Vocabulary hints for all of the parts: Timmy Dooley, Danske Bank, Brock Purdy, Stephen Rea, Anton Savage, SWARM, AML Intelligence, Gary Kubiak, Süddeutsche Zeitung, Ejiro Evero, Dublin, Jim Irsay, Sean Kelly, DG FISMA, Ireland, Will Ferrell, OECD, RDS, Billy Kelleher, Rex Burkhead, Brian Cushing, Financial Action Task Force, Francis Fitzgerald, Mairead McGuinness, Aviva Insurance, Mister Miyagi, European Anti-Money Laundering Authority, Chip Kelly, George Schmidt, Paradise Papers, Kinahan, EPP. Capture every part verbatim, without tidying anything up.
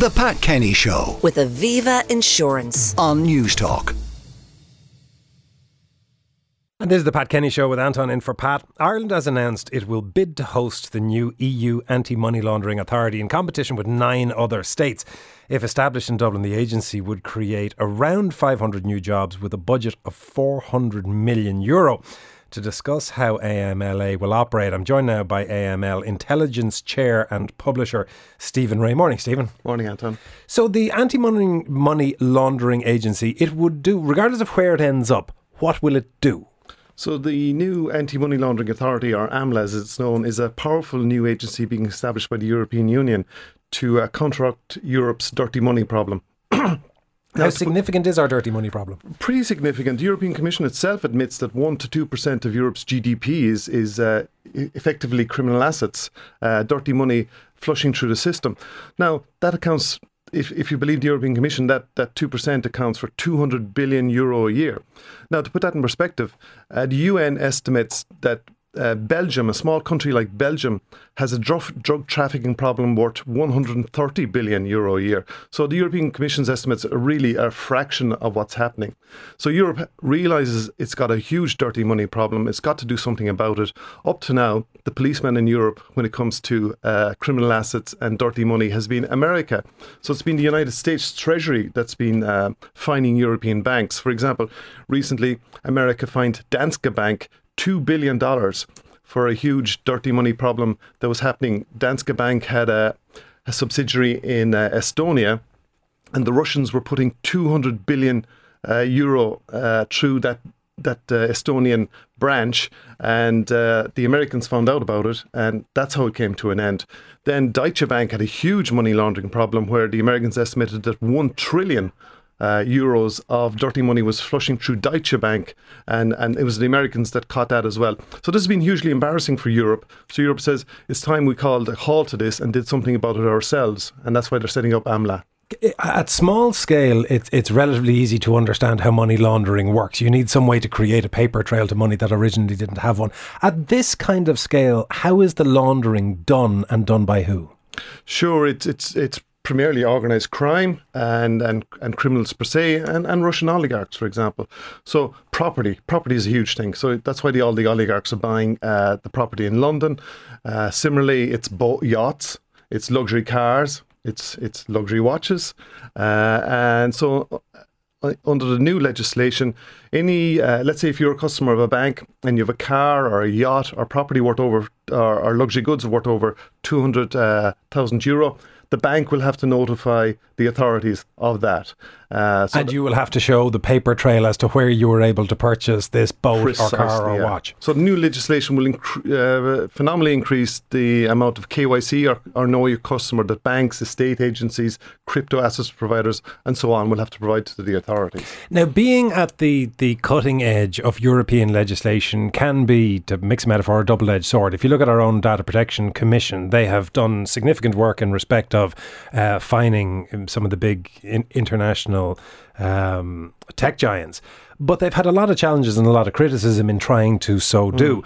The Pat Kenny Show with Aviva Insurance on News Talk. And this is the Pat Kenny Show with Anton in for Pat. Ireland has announced it will bid to host the new E U Anti-Money Laundering Authority in competition with nine other states. If established in Dublin, the agency would create around five hundred new jobs with a budget of four hundred million euro. To discuss how A M L A will operate, I'm joined now by A M L Intelligence Chair and Publisher Stephen Rea. Morning, Stephen. Morning, Anton. So the Anti-Money Laundering Agency, it would do, regardless of where it ends up, what will it do? So the new Anti-Money Laundering Authority, or AMLA as it's known, is a powerful new agency being established by the European Union to uh, counteract Europe's dirty money problem. How significant is our dirty money problem? Pretty significant. The European Commission itself admits that one to two percent of Europe's G D P is, is uh, effectively criminal assets, uh, dirty money flushing through the system. Now, that accounts, if, if you believe the European Commission, that, that two percent accounts for two hundred billion euro a year. Now, to put that in perspective, uh, the U N estimates that uh, Belgium, a small country like Belgium, has a drug, drug trafficking problem worth one hundred thirty billion euro a year. So the European Commission's estimates are really a fraction of what's happening. So Europe realises it's got a huge dirty money problem. It's got to do something about it. Up to now, the policeman in Europe, when it comes to uh, criminal assets and dirty money, has been America. So it's been the United States Treasury that's been uh, fining European banks. For example, recently, America fined Danske Bank two billion dollars for a huge dirty money problem that was happening. Danske Bank had a, a subsidiary in uh, Estonia, and the Russians were putting two hundred billion uh, euro uh, through that that uh, Estonian branch, and uh, the Americans found out about it, and that's how it came to an end. Then Deutsche Bank had a huge money laundering problem where the Americans estimated that one trillion Uh, euros of dirty money was flushing through Deutsche Bank, and, and it was the Americans that caught that as well. So this has been hugely embarrassing for Europe. So Europe says it's time we called a halt to this and did something about it ourselves, and that's why they're setting up AMLA. At small scale, it's, it's relatively easy to understand how money laundering works. You need some way to create a paper trail to money that originally didn't have one. At this kind of scale, how is the laundering done, and done by who? Sure, it's it's it's primarily organised crime and, and, and criminals per se, and, and Russian oligarchs, for example. So property, property is a huge thing. So that's why the, all the oligarchs are buying uh, the property in London. Uh, similarly, it's boat yachts, it's luxury cars, it's it's luxury watches. Uh, and so uh, under the new legislation, any, uh, let's say if you're a customer of a bank and you have a car or a yacht or property worth over, or, or luxury goods worth over two hundred thousand euro, the bank will have to notify the authorities of that. Uh, so and you will have to show the paper trail as to where you were able to purchase this boat Precisely, or car or yeah. watch. So the new legislation will inc- uh, phenomenally increase the amount of K Y C or, or know your customer that banks, estate agencies, crypto assets providers and so on will have to provide to the authorities. Now, being at the, the cutting edge of European legislation can be, to mix a metaphor, a double-edged sword. If you look at our own Data Protection Commission, they have done significant work in respect of of uh, fining some of the big in- international um, tech giants. But they've had a lot of challenges and a lot of criticism in trying to so do.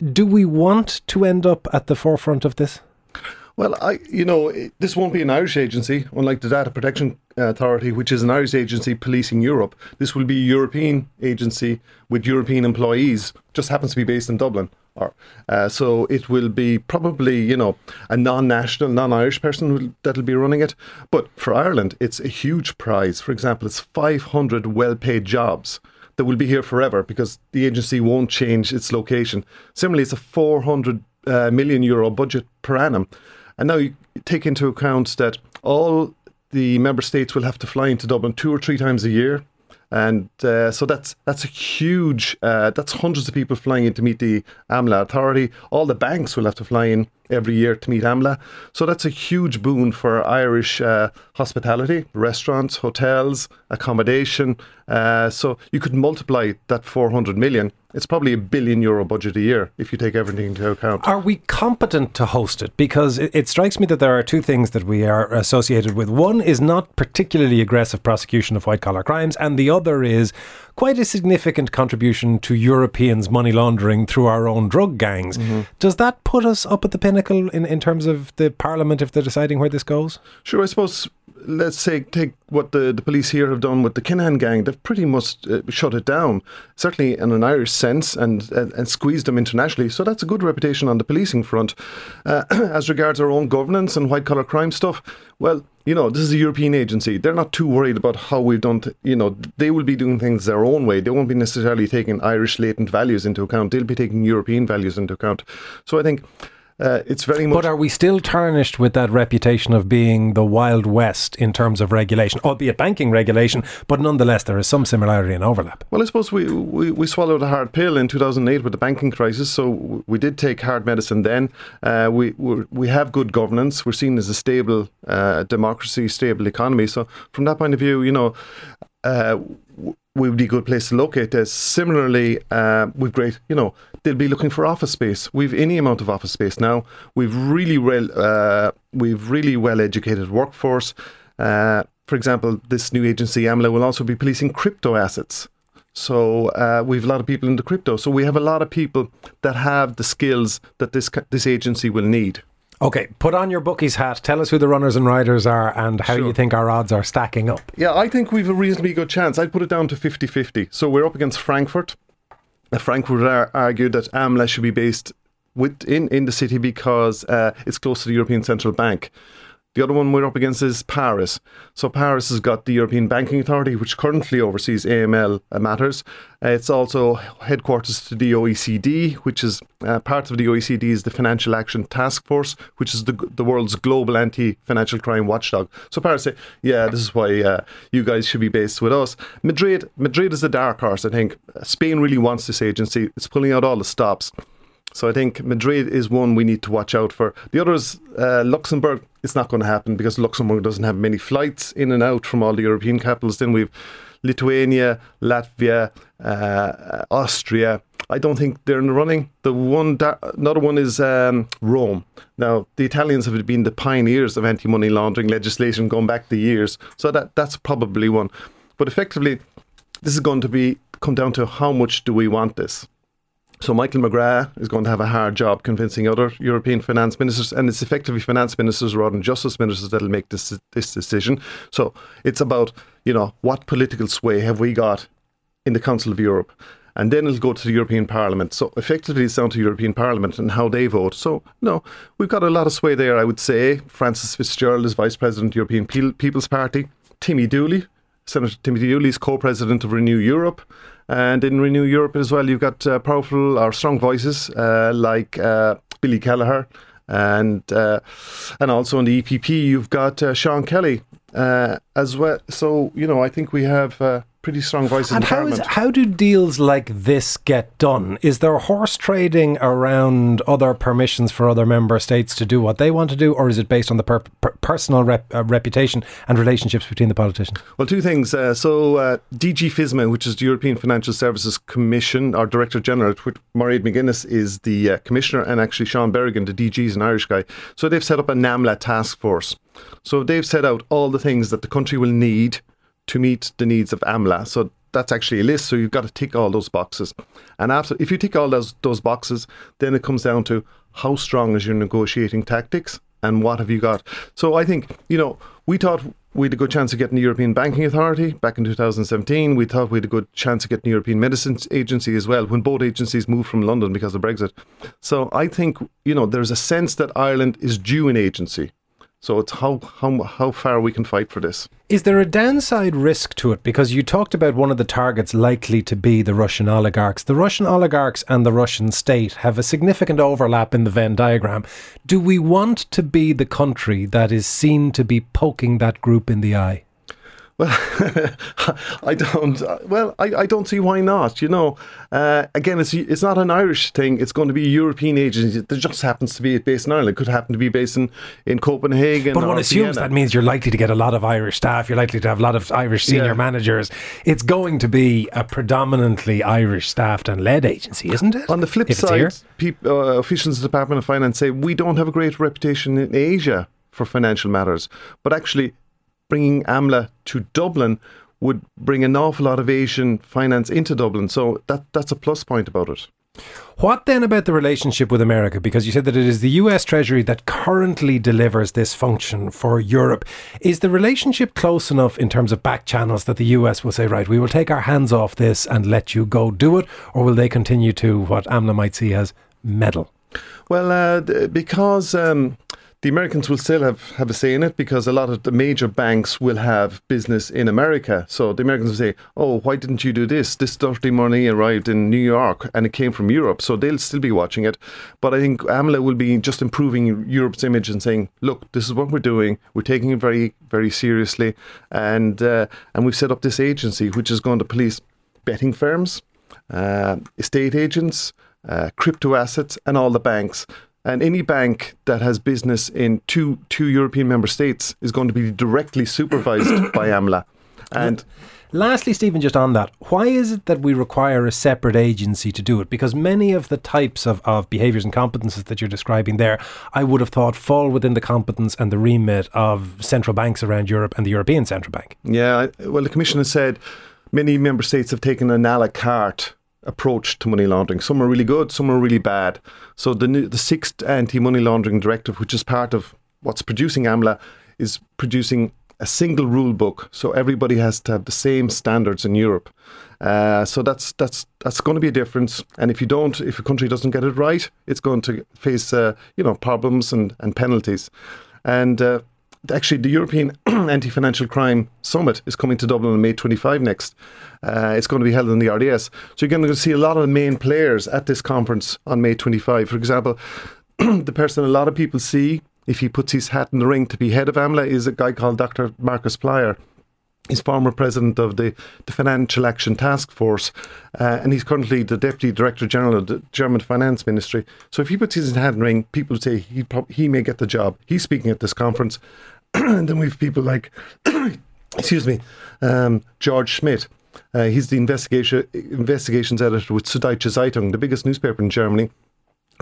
Mm. Do we want to end up at the forefront of this? Well, I, you know, it, this won't be an Irish agency, unlike the Data Protection Authority, which is an Irish agency policing Europe. This will be a European agency with European employees, just happens to be based in Dublin. Uh, so it will be probably, you know, a non-national, non-Irish person will, that'll be running it. But for Ireland, it's a huge prize. For example, it's five hundred well-paid jobs that will be here forever because the agency won't change its location. Similarly, it's a four hundred uh, million euro budget per annum. And now you take into account that all the member states will have to fly into Dublin two or three times a year. And uh, so that's that's a huge, uh, that's hundreds of people flying in to meet the AMLA authority. All the banks will have to fly in every year to meet AMLA. So that's a huge boon for Irish uh, hospitality, restaurants, hotels, accommodation. Uh, so you could multiply that four hundred million. It's probably a billion euro budget a year if you take everything into account. Are we competent to host it? Because it, it strikes me that there are two things that we are associated with. One is not particularly aggressive prosecution of white-collar crimes, and the other is quite a significant contribution to Europeans' money laundering through our own drug gangs. Mm-hmm. Does that put us up at the pinnacle in, in terms of the Parliament if they're deciding where this goes? Sure, I suppose let's say, take what the, the police here have done with the Kinahan gang. They've pretty much uh, shut it down, certainly in an Irish sense, and, and and squeezed them internationally. So that's a good reputation on the policing front. Uh, as regards our own governance and white-collar crime stuff, well, you know, this is a European agency. They're not too worried about how we've done, th- you know, they will be doing things their own way. They won't be necessarily taking Irish latent values into account. They'll be taking European values into account. So I think... Uh, it's very much. But are we still tarnished with that reputation of being the Wild West in terms of regulation, albeit banking regulation, but nonetheless there is some similarity and overlap? Well, I suppose we, we, we swallowed a hard pill in two thousand eight with the banking crisis, so we did take hard medicine then. Uh, we we have good governance. We're seen as a stable uh, democracy, stable economy. So from that point of view, you know, uh, we would be a good place to locate this. Similarly, uh, we've great, you know, they'll be looking for office space. We've any amount of office space now. We've really well, uh, we've really well educated workforce. Uh, for example, this new agency, AMLA, will also be policing crypto assets. So uh, we've a lot of people into crypto. So we have a lot of people that have the skills that this this agency will need. Okay, put on your bookies hat, tell us who the runners and riders are and how sure. you think our odds are stacking up. Yeah, I think we've a reasonably good chance. I'd put it down to fifty-fifty. So we're up against Frankfurt. Frankfurt ar- argued that AMLA should be based within in the city because uh, it's close to the European Central Bank. The other one we're up against is Paris. So Paris has got the European Banking Authority, which currently oversees A M L matters. Uh, it's also headquarters to the O E C D, which is uh, part of the O E C D is the Financial Action Task Force, which is the the world's global anti-financial crime watchdog. So Paris say, yeah, this is why uh, you guys should be based with us. Madrid, Madrid is the dark horse, I think. Spain really wants this agency. It's pulling out all the stops. So I think Madrid is one we need to watch out for. The other is uh, Luxembourg. It's not going to happen because Luxembourg doesn't have many flights in and out from all the European capitals. Then we've Lithuania, Latvia, uh, Austria. I don't think they're in the running. The one, da- another one is um, Rome. Now, the Italians have been the pioneers of anti-money laundering legislation going back the years. So that that's probably one. But effectively, this is going to be come down to how much do we want this? So Michael McGrath is going to have a hard job convincing other European finance ministers, and it's effectively finance ministers rather than justice ministers that'll make this this decision. So it's about, you know, what political sway have we got in the Council of Europe? And then it'll go to the European Parliament. So effectively it's down to European Parliament and how they vote. So, no, we've got a lot of sway there, I would say. Francis Fitzgerald is Vice President of the European Pe- People's Party. Timmy Dooley, Senator Timmy Dooley, is co-president of Renew Europe. And in Renew Europe as well, you've got uh, powerful or strong voices uh, like uh, Billy Kelleher. And uh, and also in the E P P, you've got uh, Sean Kelly uh, as well. So, you know, I think we have uh, pretty strong voices and in Parliament. And how do deals like this get done? Is there horse trading around other permissions for other member states to do what they want to do? Or is it based on the per- per- personal rep- uh, reputation and relationships between the politicians? Well, two things. Uh, so uh, D G FISMA, which is the European Financial Services Commission, or Director General, which Mairead McGuinness is the uh, commissioner, and actually Sean Berrigan, the D G, is an Irish guy. So they've set up an AMLA task force. So they've set out all the things that the country will need to meet the needs of AMLA. So that's actually a list. So you've got to tick all those boxes. And after, if you tick all those those boxes, then it comes down to how strong is your negotiating tactics. And what have you got? So I think, you know, we thought we had a good chance of getting the European Banking Authority back in two thousand seventeen. We thought we had a good chance of getting the European Medicines Agency as well, when both agencies moved from London because of Brexit. So I think, you know, there's a sense that Ireland is due an agency. So it's how, how how far we can fight for this. Is there a downside risk to it? Because you talked about one of the targets likely to be the Russian oligarchs. The Russian oligarchs and the Russian state have a significant overlap in the Venn diagram. Do we want to be the country that is seen to be poking that group in the eye? Well, I don't. Well, I, I don't see why not. You know, uh, again, it's it's not an Irish thing. It's going to be a European agency. It just happens to be based in Ireland. It could happen to be based in, in Copenhagen. But one assumes Vienna. That means you're likely to get a lot of Irish staff. You're likely to have a lot of Irish senior yeah. managers. It's going to be a predominantly Irish staffed and led agency, isn't it? On the flip if side, peop, uh, officials of the Department of Finance say we don't have a great reputation in Asia for financial matters, but actually, bringing AMLA to Dublin would bring an awful lot of Asian finance into Dublin. So that that's a plus point about it. What then about the relationship with America? Because you said that it is the U S Treasury that currently delivers this function for Europe. Is the relationship close enough in terms of back channels that the U S will say, right, we will take our hands off this and let you go do it? Or will they continue to what AMLA might see as meddle? Well, uh, th- because... Um The Americans will still have, have a say in it, because a lot of the major banks will have business in America. So the Americans will say, oh, why didn't you do this? This dirty money arrived in New York and it came from Europe. So they'll still be watching it. But I think AMLA will be just improving Europe's image and saying, look, this is what we're doing. We're taking it very, very seriously. And, uh, and we've set up this agency which is going to police betting firms, uh, estate agents, uh, crypto assets and all the banks. And any bank that has business in two two European member states is going to be directly supervised by AMLA. And lastly, Stephen, just on that, why is it that we require a separate agency to do it? Because many of the types of, of behaviours and competences that you're describing there, I would have thought fall within the competence and the remit of central banks around Europe and the European Central Bank. Yeah, well, the Commissioner said many member states have taken an a la carte approach to money laundering. Some are really good, some are really bad. So the new, the sixth anti-money laundering directive, which is part of what's producing AMLA, is producing a single rule book. So everybody has to have the same standards in Europe. Uh, so that's that's that's going to be a difference. And if you don't, if a country doesn't get it right, it's going to face uh, you know problems and and penalties. And uh, actually, the European Anti-Financial Crime Summit is coming to Dublin on May twenty-fifth next. Uh, it's going to be held in the R D S. So you're going to see a lot of the main players at this conference on May twenty-fifth. For example, the person a lot of people see, if he puts his hat in the ring to be head of AMLA, is a guy called Doctor Marcus Plyer. He's former president of the, the Financial Action Task Force, uh, and he's currently the Deputy Director General of the German Finance Ministry. So if he puts his hat in the ring, people say he, prob- he may get the job. He's speaking at this conference. And then we have people like, excuse me, um, George Schmidt. Uh, he's the investigation, investigations editor with Süddeutsche Zeitung, the biggest newspaper in Germany.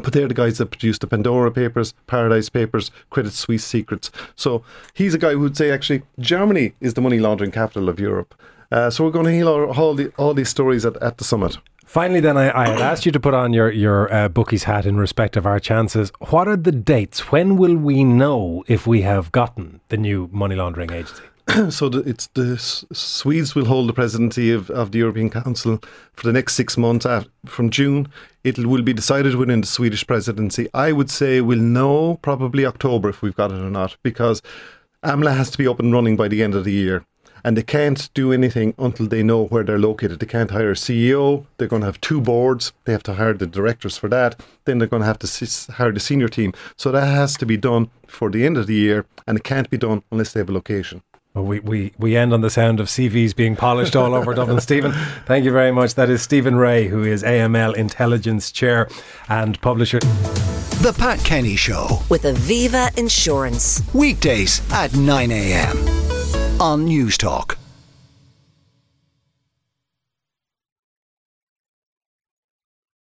But they're the guys that produced the Pandora Papers, Paradise Papers, Credit Suisse Secrets. So he's a guy who would say, actually, Germany is the money laundering capital of Europe. Uh, so we're going to hear all, all, the, all these stories at, at the summit. Finally, then, I, I had asked you to put on your, your uh, bookie's hat in respect of our chances. What are the dates? When will we know if we have gotten the new money laundering agency? So the, it's the S- Swedes will hold the presidency of, of the European Council for the next six months after, from June. It will be decided within the Swedish presidency. I would say we'll know probably October if we've got it or not, because AMLA has to be up and running by the end of the year. And they can't do anything until they know where they're located. They can't hire a C E O. They're going to have two boards. They have to hire the directors for that. Then they're going to have to hire the senior team. So that has to be done before the end of the year. And it can't be done unless they have a location. Well, we, we, we end on the sound of C Vs being polished all over Dublin. Stephen, thank you very much. That is Stephen Rea, who is A M L Intelligence Chair and Publisher. The Pat Kenny Show with Aviva Insurance. Weekdays at nine a.m. on News Talk.